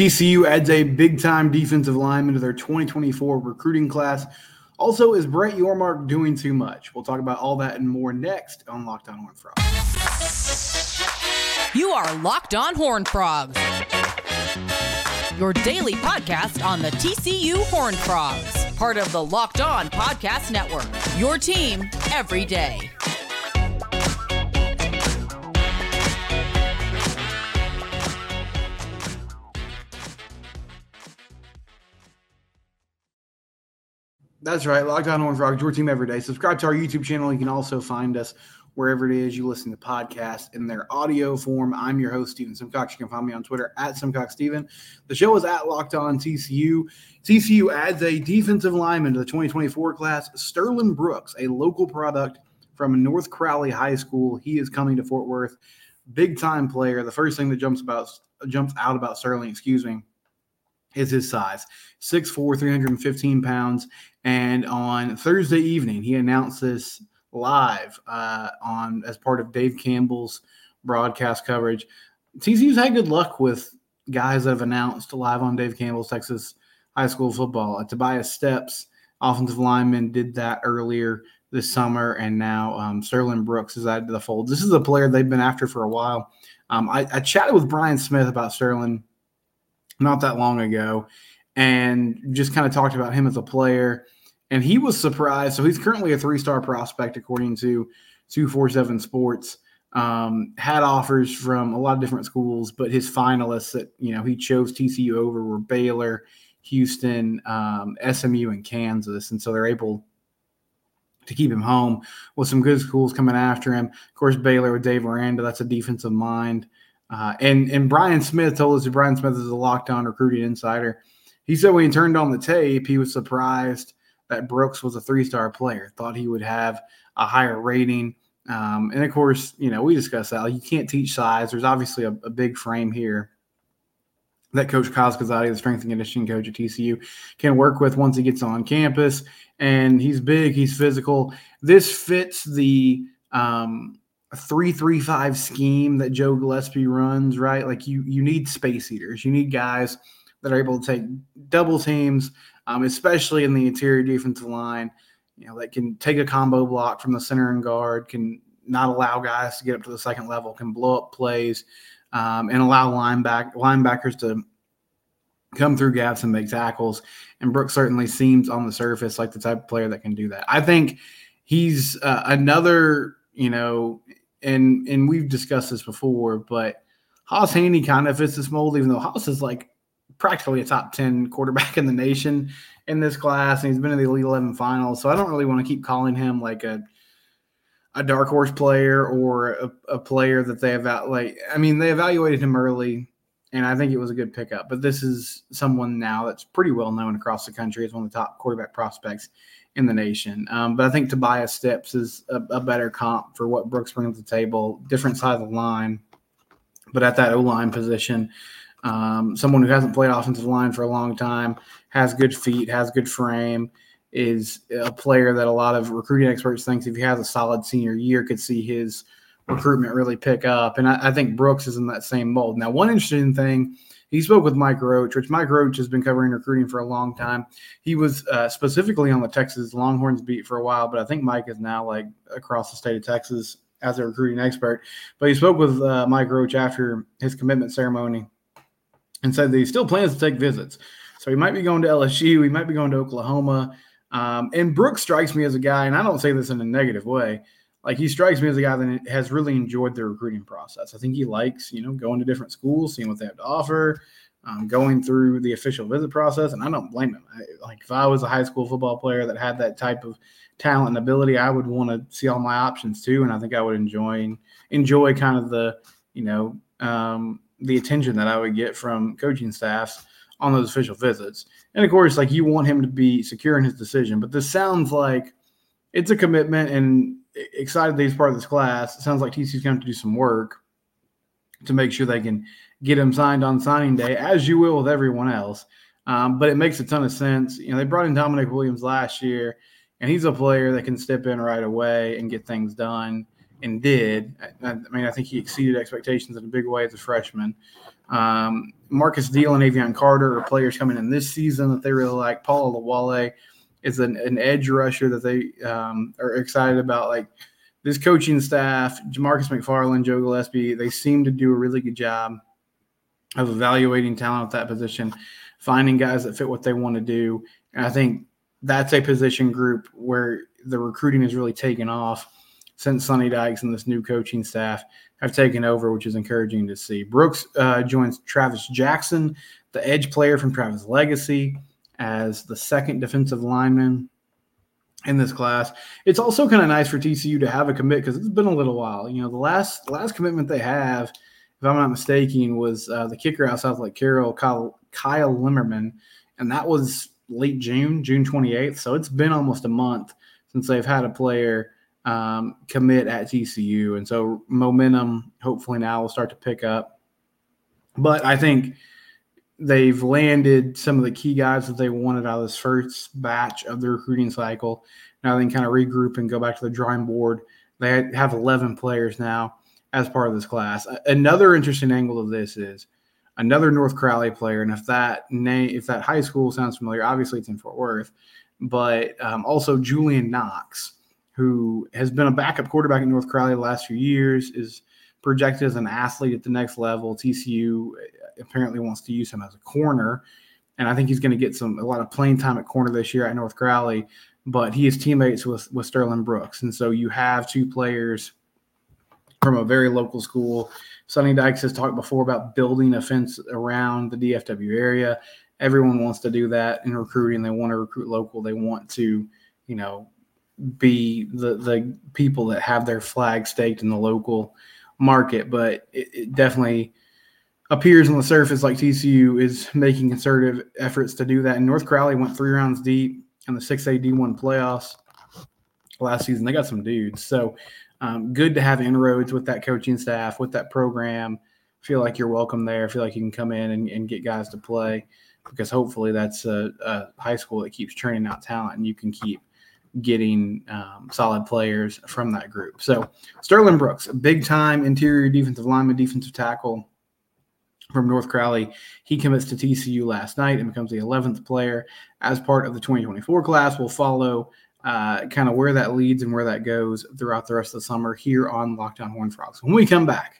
TCU adds a big-time defensive lineman to their 2024 recruiting class. Also, is Brett Yormark doing too much? We'll talk about all that and more next on Locked On Horned Frogs. You are Locked On Horned Frogs, your daily podcast on the TCU Horned Frogs, part of the Locked On Podcast Network, your team every day. That's right. Locked On Horned Frogs, your team every day. Subscribe to our YouTube channel. You can also find us wherever it is you listen to podcasts in their audio form. I'm your host, Stephen Simcox. You can find me on Twitter at SimcoxStephen. The show is at Locked On TCU. TCU adds a defensive lineman to the 2024 class, Sterlin Brooks, a local product from North Crowley High School. He is coming to Fort Worth. Big-time player. The first thing that jumps out about Sterling, is his size. 6'4", 315 pounds. And on Thursday evening, he announced this live on as part of Dave Campbell's broadcast coverage. TCU's had good luck with guys that have announced live on Dave Campbell's Texas High School football. Tobias Stepps, offensive lineman, did that earlier this summer, and now Sterlin Brooks is added to the fold. This is a player they've been after for a while. I chatted with Brian Smith about Sterlin not that long ago, and just kind of talked about him as a player. And he was surprised. So he's currently a three-star prospect, according to 247 Sports. Had offers from a lot of different schools, but his finalists that he chose TCU over were Baylor, Houston, SMU, and Kansas. And so they're able to keep him home with some good schools coming after him. Of course, Baylor with Dave Miranda, that's a defensive mind. And Brian Smith told us that Brian Smith is a locked-on recruiting insider. He said when he turned on the tape, he was surprised that Brooks was a three-star player, thought he would have a higher rating. And, of course, we discussed that. You can't teach size. There's obviously a big frame here that Coach Kyle Scazzotti, the strength and conditioning coach at TCU, can work with once he gets on campus. And he's big. He's physical. This fits the 3-3-5 scheme that Joe Gillespie runs, right? Like you need space eaters. You need guys that are able to take double teams, especially in the interior defensive line, that can take a combo block from the center and guard, can not allow guys to get up to the second level, can blow up plays, and allow linebackers to come through gaps and make tackles. And Brooks certainly seems on the surface like the type of player that can do that. I think he's another, and we've discussed this before, but Haas Haney kind of fits this mold, even though Haas is like practically a top 10 quarterback in the nation in this class, and he's been in the Elite 11 finals. So I don't really want to keep calling him like a dark horse player or a player that they they evaluated him early, and I think it was a good pickup. But this is someone now that's pretty well known across the country as one of the top quarterback prospects in the nation. But I think Tobias Stepps is a better comp for what Brooks brings to the table, different side of the line, but at that O-line position, someone who hasn't played offensive line for a long time, has good feet, has good frame, is a player that a lot of recruiting experts think if he has a solid senior year could see his recruitment really pick up. And I think Brooks is in that same mold. Now, one interesting thing, he spoke with Mike Roach, which Mike Roach has been covering recruiting for a long time. He was specifically on the Texas Longhorns beat for a while, but I think Mike is now like across the state of Texas as a recruiting expert. But he spoke with Mike Roach after his commitment ceremony and said that he still plans to take visits. So he might be going to LSU. He might be going to Oklahoma. And Brooks strikes me as a guy, and I don't say this in a negative way, like he strikes me as a guy that has really enjoyed the recruiting process. I think he likes, going to different schools, seeing what they have to offer, going through the official visit process, and I don't blame him. If I was a high school football player that had that type of talent and ability, I would want to see all my options too, and I think I would enjoy kind of the, the attention that I would get from coaching staffs on those official visits. And of course, you want him to be secure in his decision, but this sounds like it's a commitment, and excited that he's part of this class. It sounds like TCU's going to do some work to make sure they can get him signed on signing day, as you will with everyone else. But it makes a ton of sense. They brought in Dominic Williams last year, and he's a player that can step in right away and get things done. And did. I think he exceeded expectations in a big way as a freshman. Marcus Deal and Avion Carter are players coming in this season that they really like. Paul Olawale is an edge rusher that they are excited about. Like, this coaching staff, Jamarcus McFarland, Joe Gillespie, they seem to do a really good job of evaluating talent at that position, finding guys that fit what they want to do. And I think that's a position group where the recruiting has really taken off since Sonny Dykes and this new coaching staff have taken over, which is encouraging to see. Brooks joins Travis Jackson, the edge player from Travis Legacy, as the second defensive lineman in this class. It's also kind of nice for TCU to have a commit because it's been a little while. You know, the last commitment they have, if I'm not mistaken, was the kicker out of South Lake Carroll, Kyle Limmerman, and that was late June 28th. So it's been almost a month since they've had a player commit at TCU. And so momentum hopefully now will start to pick up. But I think they've landed some of the key guys that they wanted out of this first batch of the recruiting cycle. Now they can kind of regroup and go back to the drawing board. They have 11 players now as part of this class. Another interesting angle of this is another North Crowley player. And if that name, if that high school sounds familiar, obviously it's in Fort Worth, but also Julian Knox, who has been a backup quarterback at North Crowley the last few years, is projected as an athlete at the next level. TCU apparently wants to use him as a corner, and I think he's going to get a lot of playing time at corner this year at North Crowley, but he is teammates with Sterlin Brooks. And so you have two players from a very local school. Sonny Dykes has talked before about building a fence around the DFW area. Everyone wants to do that in recruiting. They want to recruit local. They want to, you know, be the people that have their flag staked in the local market. But it definitely appears on the surface like TCU is making concerted efforts to do that. And North Crowley went three rounds deep in the 6A D1 playoffs last season. They got some dudes. So good to have inroads with that coaching staff, with that program. Feel like you're welcome there. Feel like you can come in and get guys to play, because hopefully that's a high school that keeps churning out talent and you can keep getting solid players from that group. So Sterlin Brooks, a big-time interior defensive lineman, defensive tackle from North Crowley. He commits to TCU last night and becomes the 11th player as part of the 2024 class. We'll follow kind of where that leads and where that goes throughout the rest of the summer here on Lockdown Horned Frogs. When we come back,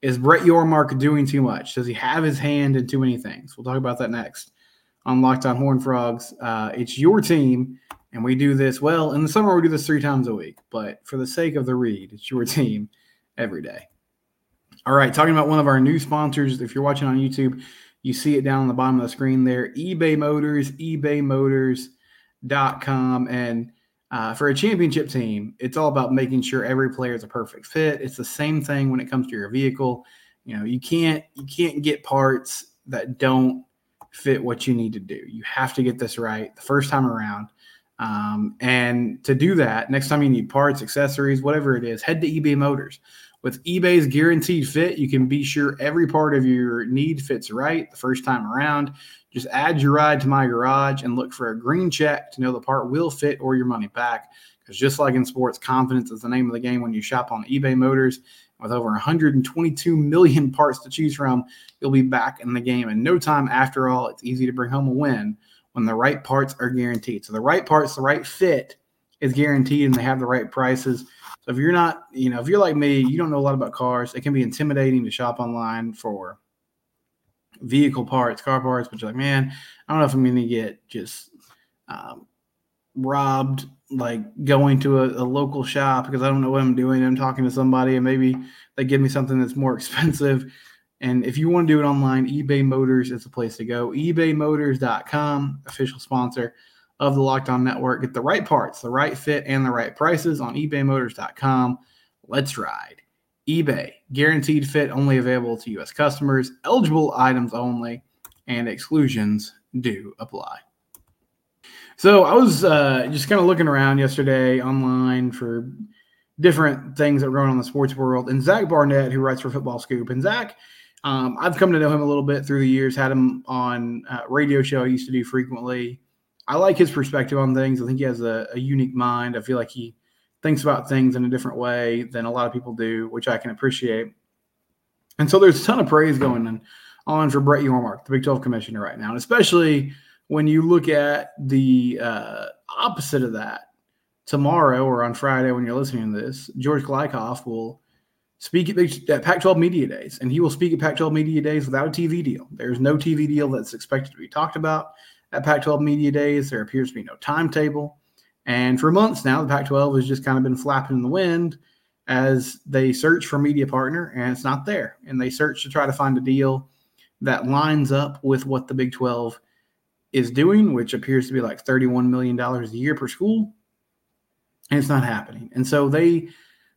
is Brett Yormark doing too much? Does he have his hand in too many things? We'll talk about that next on Lockdown Horned Frogs. It's your team. And we do this, well, in the summer we do this 3 times a week. But for the sake of the read, it's your team every day. All right, talking about one of our new sponsors. If you're watching on YouTube, you see it down on the bottom of the screen there, eBay Motors, ebaymotors.com. And for a championship team, it's all about making sure every player is a perfect fit. It's the same thing when it comes to your vehicle. You know, you can't get parts that don't fit what you need to do. You have to get this right the first time around. And to do that, next time you need parts, accessories, whatever it is, head to eBay Motors. With eBay's guaranteed fit, you can be sure every part of your need fits right the first time around. Just add your ride to my garage and look for a green check to know the part will fit or your money back. Because just like in sports, confidence is the name of the game when you shop on eBay Motors. With over 122 million parts to choose from, you'll be back in the game in no time. After all, it's easy to bring home a win when the right parts are guaranteed. So the right parts, the right fit is guaranteed, and they have the right prices. So if you're not, you know, if you're like me, you don't know a lot about cars, it can be intimidating to shop online for vehicle parts, car parts, but you're like, man, I don't know if I'm going to get just robbed, like going to a local shop because I don't know what I'm doing. I'm talking to somebody and maybe they give me something that's more expensive. And if you want to do it online, eBay Motors is the place to go. ebaymotors.com, official sponsor of the Locked On Network. Get the right parts, the right fit, and the right prices on ebaymotors.com. Let's ride. eBay, guaranteed fit, only available to U.S. customers, eligible items only, and exclusions do apply. So I was just kind of looking around yesterday online for different things that were going on in the sports world. And Zach Barnett, who writes for Football Scoop, and Zach, I've come to know him a little bit through the years, had him on a radio show I used to do frequently. I like his perspective on things. I think he has a unique mind. I feel like he thinks about things in a different way than a lot of people do, which I can appreciate. And so there's a ton of praise going on for Brett Yormark, the Big 12 commissioner right now, and especially when you look at the opposite of that. Tomorrow or on Friday when you're listening to this, George Glykoff will speak at Pac-12 Media Days, and he will speak at Pac-12 Media Days without a TV deal. There's no TV deal that's expected to be talked about at Pac-12 Media Days. There appears to be no timetable. And for months now, the Pac-12 has just kind of been flapping in the wind as they search for a media partner, and it's not there. And they search to try to find a deal that lines up with what the Big 12 is doing, which appears to be like $31 million a year per school. And it's not happening. And so they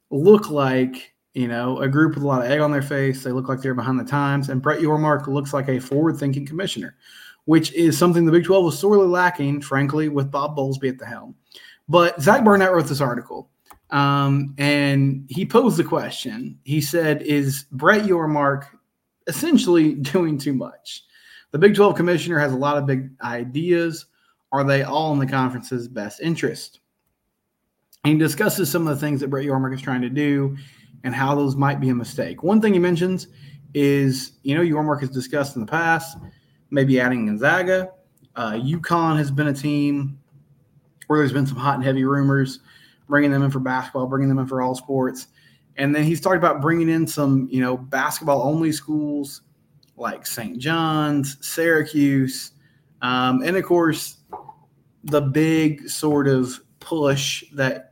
look like, you know, a group with a lot of egg on their face. They look like they're behind the times. And Brett Yormark looks like a forward-thinking commissioner, which is something the Big 12 was sorely lacking, frankly, with Bob Bowlsby at the helm. But Zach Barnett wrote this article, and he posed the question. He said, is Brett Yormark essentially doing too much? The Big 12 commissioner has a lot of big ideas. Are they all in the conference's best interest? And he discusses some of the things that Brett Yormark is trying to do and how those might be a mistake. One thing he mentions is, you know, Yormark has discussed in the past maybe adding Gonzaga. UConn has been a team where there's been some hot and heavy rumors, bringing them in for basketball, bringing them in for all sports. And then he's talked about bringing in some, you know, basketball-only schools like St. John's, Syracuse, and, of course, the big sort of push that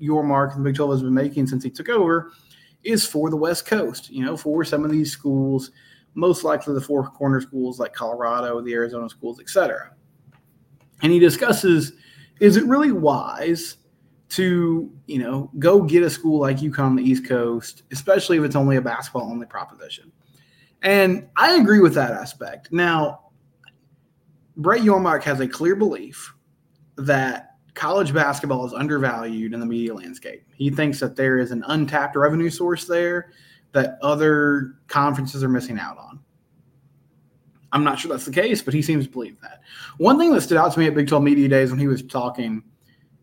Yormark and the Big 12 has been making since he took over is for the West Coast, you know, for some of these schools, most likely the four corner schools like Colorado, the Arizona schools, etc. And he discusses, is it really wise to, you know, go get a school like UConn on the East Coast, especially if it's only a basketball-only proposition? And I agree with that aspect. Now, Brett Yormark has a clear belief that college basketball is undervalued in the media landscape. He thinks that there is an untapped revenue source there that other conferences are missing out on. I'm not sure that's the case, but he seems to believe that. One thing that stood out to me at Big 12 Media Days when he was talking,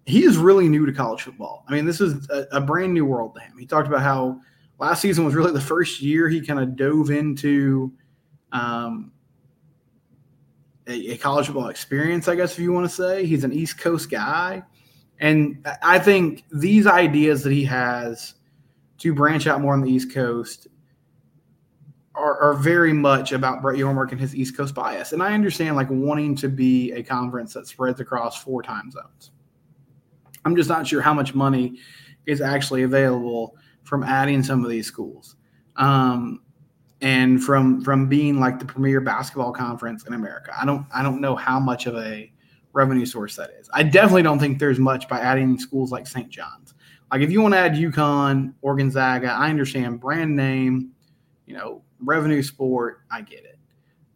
he is really new to college football. I mean, this is a brand new world to him. He talked about how last season was really the first year he kind of dove into a college football experience, I guess, if you want to say. He's an East Coast guy. And I think these ideas that he has to branch out more on the East Coast are very much about Brett Yormark and his East Coast bias. And I understand, like, wanting to be a conference that spreads across four time zones. I'm just not sure how much money is actually available from adding some of these schools and from being like the premier basketball conference in America. I don't know how much of a revenue source that is. I definitely don't think there's much by adding schools like St. John's. Like, if you want to add UConn or Gonzaga, I understand brand name, you know, revenue sport. I get it.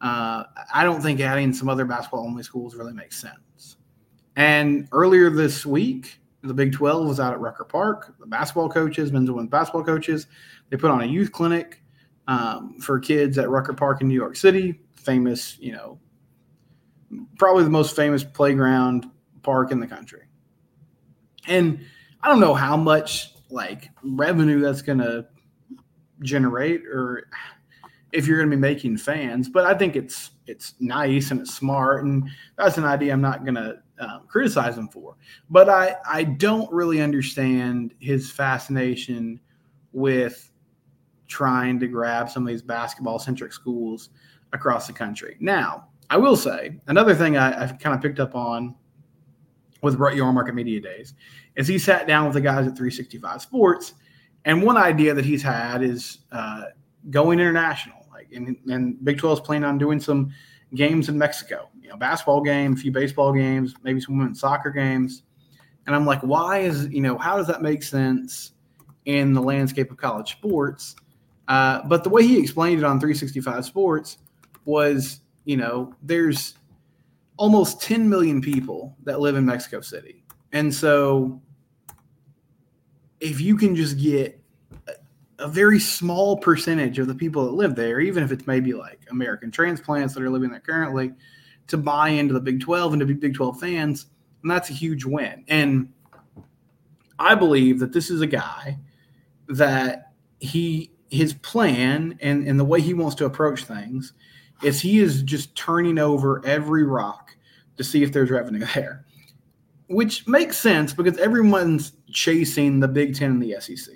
I don't think adding some other basketball-only schools really makes sense. And earlier this week, the Big 12 was out at Rucker Park. The basketball coaches, men's and women's basketball coaches, they put on a youth clinic for kids at Rucker Park in New York City. Famous, you know, probably the most famous playground park in the country. And I don't know how much, like, revenue that's going to generate or if you're going to be making fans, but I think it's nice and it's smart, and that's an idea I'm not going to criticize him for. But I don't really understand his fascination with trying to grab some of these basketball-centric schools across the country. Now, I will say, another thing I've kind of picked up on with Brett Yormark at Media Days is he sat down with the guys at 365 Sports, and one idea that he's had is going international. Like, and Big 12's planning on doing some games in Mexico, you know, basketball game, a few baseball games, maybe some women's soccer games. And I'm like, why is, you know, how does that make sense in the landscape of college sports? But the way he explained it on 365 Sports was, you know, there's almost 10 million people that live in Mexico City. And so if you can just get a very small percentage of the people that live there, even if it's maybe like American transplants that are living there currently, to buy into the Big 12 and to be Big 12 fans, and that's a huge win. And I believe that this is a guy that he his plan and the way he wants to approach things is he is just turning over every rock to see if there's revenue there, which makes sense because everyone's chasing the Big Ten and the SEC.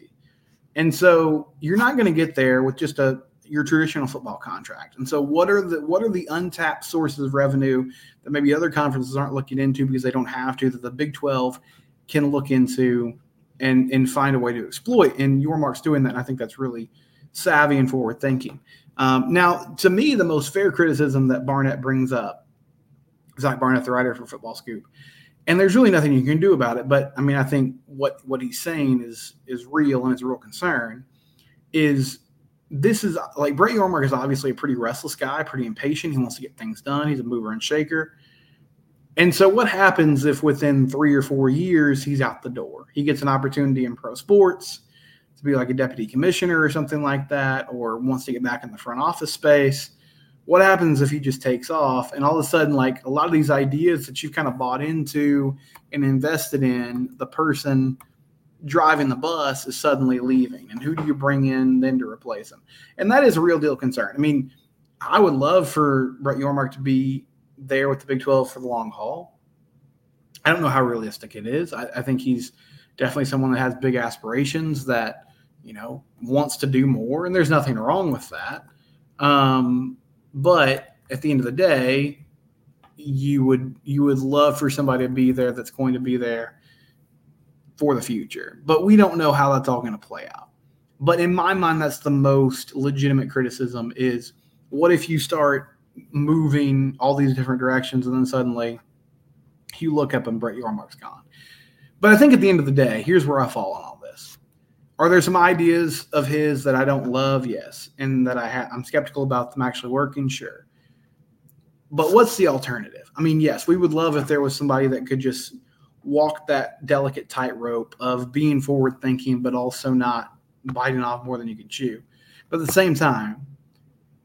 And so you're not going to get there with just your traditional football contract. And so what are the untapped sources of revenue that maybe other conferences aren't looking into because they don't have to, that the Big 12 can look into and find a way to exploit? And Yormark's doing that, and I think that's really savvy and forward-thinking. Now, to me, the most fair criticism that Barnett brings up, Zach Barnett, the writer for Football Scoop, and there's really nothing you can do about it, but, I mean, I think what he's saying is real and it's a real concern, is this is – like, Brett Yormark is obviously a pretty restless guy, pretty impatient. He wants to get things done. He's a mover and shaker. And so what happens if within 3 or 4 years he's out the door? He gets an opportunity in pro sports to be like a deputy commissioner or something like that, or wants to get back in the front office space. What happens if he just takes off and all of a sudden, like, a lot of these ideas that you've kind of bought into and invested in, the person driving the bus is suddenly leaving, and who do you bring in then to replace him? And that is a real deal concern. I mean, I would love for Brett Yormark to be there with the Big 12 for the long haul. I don't know how realistic it is. I think he's definitely someone that has big aspirations, that, you know, wants to do more, and there's nothing wrong with that. But at the end of the day, you would love for somebody to be there that's going to be there for the future. But we don't know how that's all going to play out. But in my mind, that's the most legitimate criticism, is what if you start moving all these different directions and then suddenly you look up and Brett Yormark's gone. But I think at the end of the day, here's where I fall on all this. Are there some ideas of his that I don't love? Yes. And that I'm skeptical about them actually working? Sure. But what's the alternative? I mean, yes, we would love if there was somebody that could just walk that delicate tightrope of being forward-thinking but also not biting off more than you can chew. But at the same time,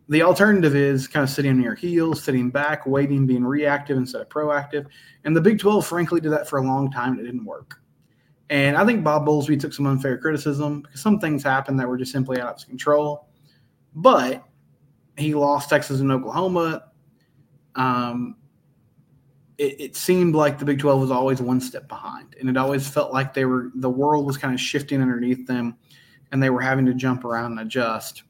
the alternative is kind of sitting on your heels, sitting back, waiting, being reactive instead of proactive. And the Big 12, frankly, did that for a long time, and it didn't work. And I think Bob Bowlsby took some unfair criticism because some things happened that were just simply out of his control. But he lost Texas and Oklahoma. It seemed like the Big 12 was always one step behind, and it always felt like the world was kind of shifting underneath them, and they were having to jump around and adjust.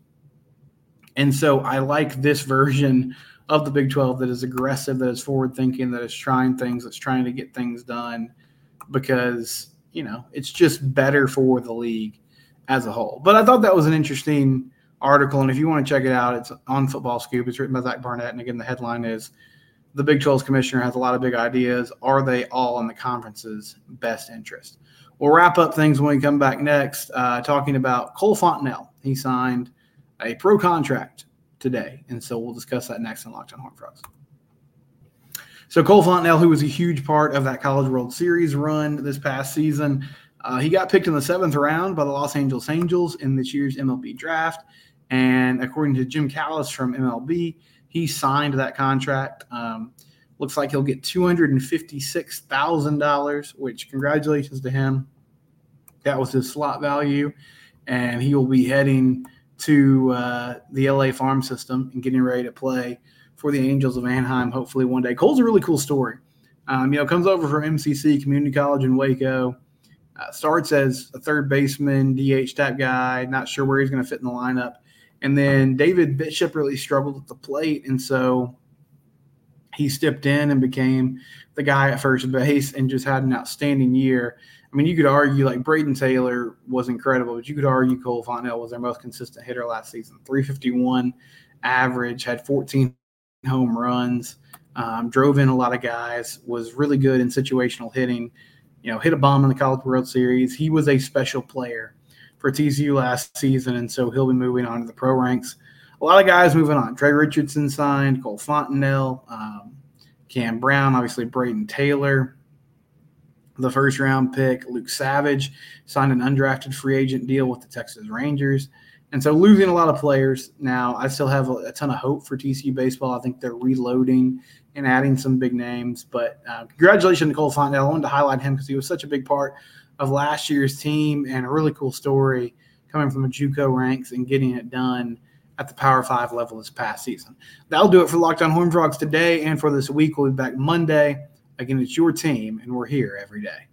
And so I like this version of the Big 12 that is aggressive, that is forward-thinking, that is trying things, that's trying to get things done, because – you know, it's just better for the league as a whole. But I thought that was an interesting article, and if you want to check it out, it's on Football Scoop. It's written by Zach Barnett, and again, the headline is, "The Big 12's commissioner has a lot of big ideas. Are they all in the conference's best interest?" We'll wrap up things when we come back next, talking about Cole Fontenelle. He signed a pro contract today, and so we'll discuss that next on Locked On Horned Frogs. So Cole Fontenelle, who was a huge part of that College World Series run this past season, he got picked in the 7th round by the Los Angeles Angels in this year's MLB draft. And according to Jim Callis from MLB, he signed that contract. Looks like he'll get $256,000, which, congratulations to him. That was his slot value. And he will be heading to the LA farm system and getting ready to play for the Angels of Anaheim, hopefully one day. Cole's a really cool story. You know, comes over from MCC, Community College in Waco, starts as a third baseman, DH type guy, not sure where he's going to fit in the lineup. And then David Bishop really struggled at the plate, and so he stepped in and became the guy at first base and just had an outstanding year. I mean, you could argue, like, Brayden Taylor was incredible, but you could argue Cole Fontenelle was their most consistent hitter last season. 351 average, had 14 home runs, drove in a lot of guys, was really good in situational hitting, you know, hit a bomb in the College World Series. He was a special player for TCU last season, and so he'll be moving on to the pro ranks. A lot of guys moving on. Trey Richardson signed, Cole Fontenelle, Cam Brown, obviously Brayden Taylor, the first-round pick. Luke Savage signed an undrafted free agent deal with the Texas Rangers. And so losing a lot of players now. I still have a ton of hope for TCU baseball. I think they're reloading and adding some big names. But congratulations to Cole Fontenelle. I wanted to highlight him because he was such a big part of last year's team and a really cool story coming from the JUCO ranks and getting it done at the Power 5 level this past season. That'll do it for Locked On Horned Frogs today and for this week. We'll be back Monday. Again, it's your team, and we're here every day.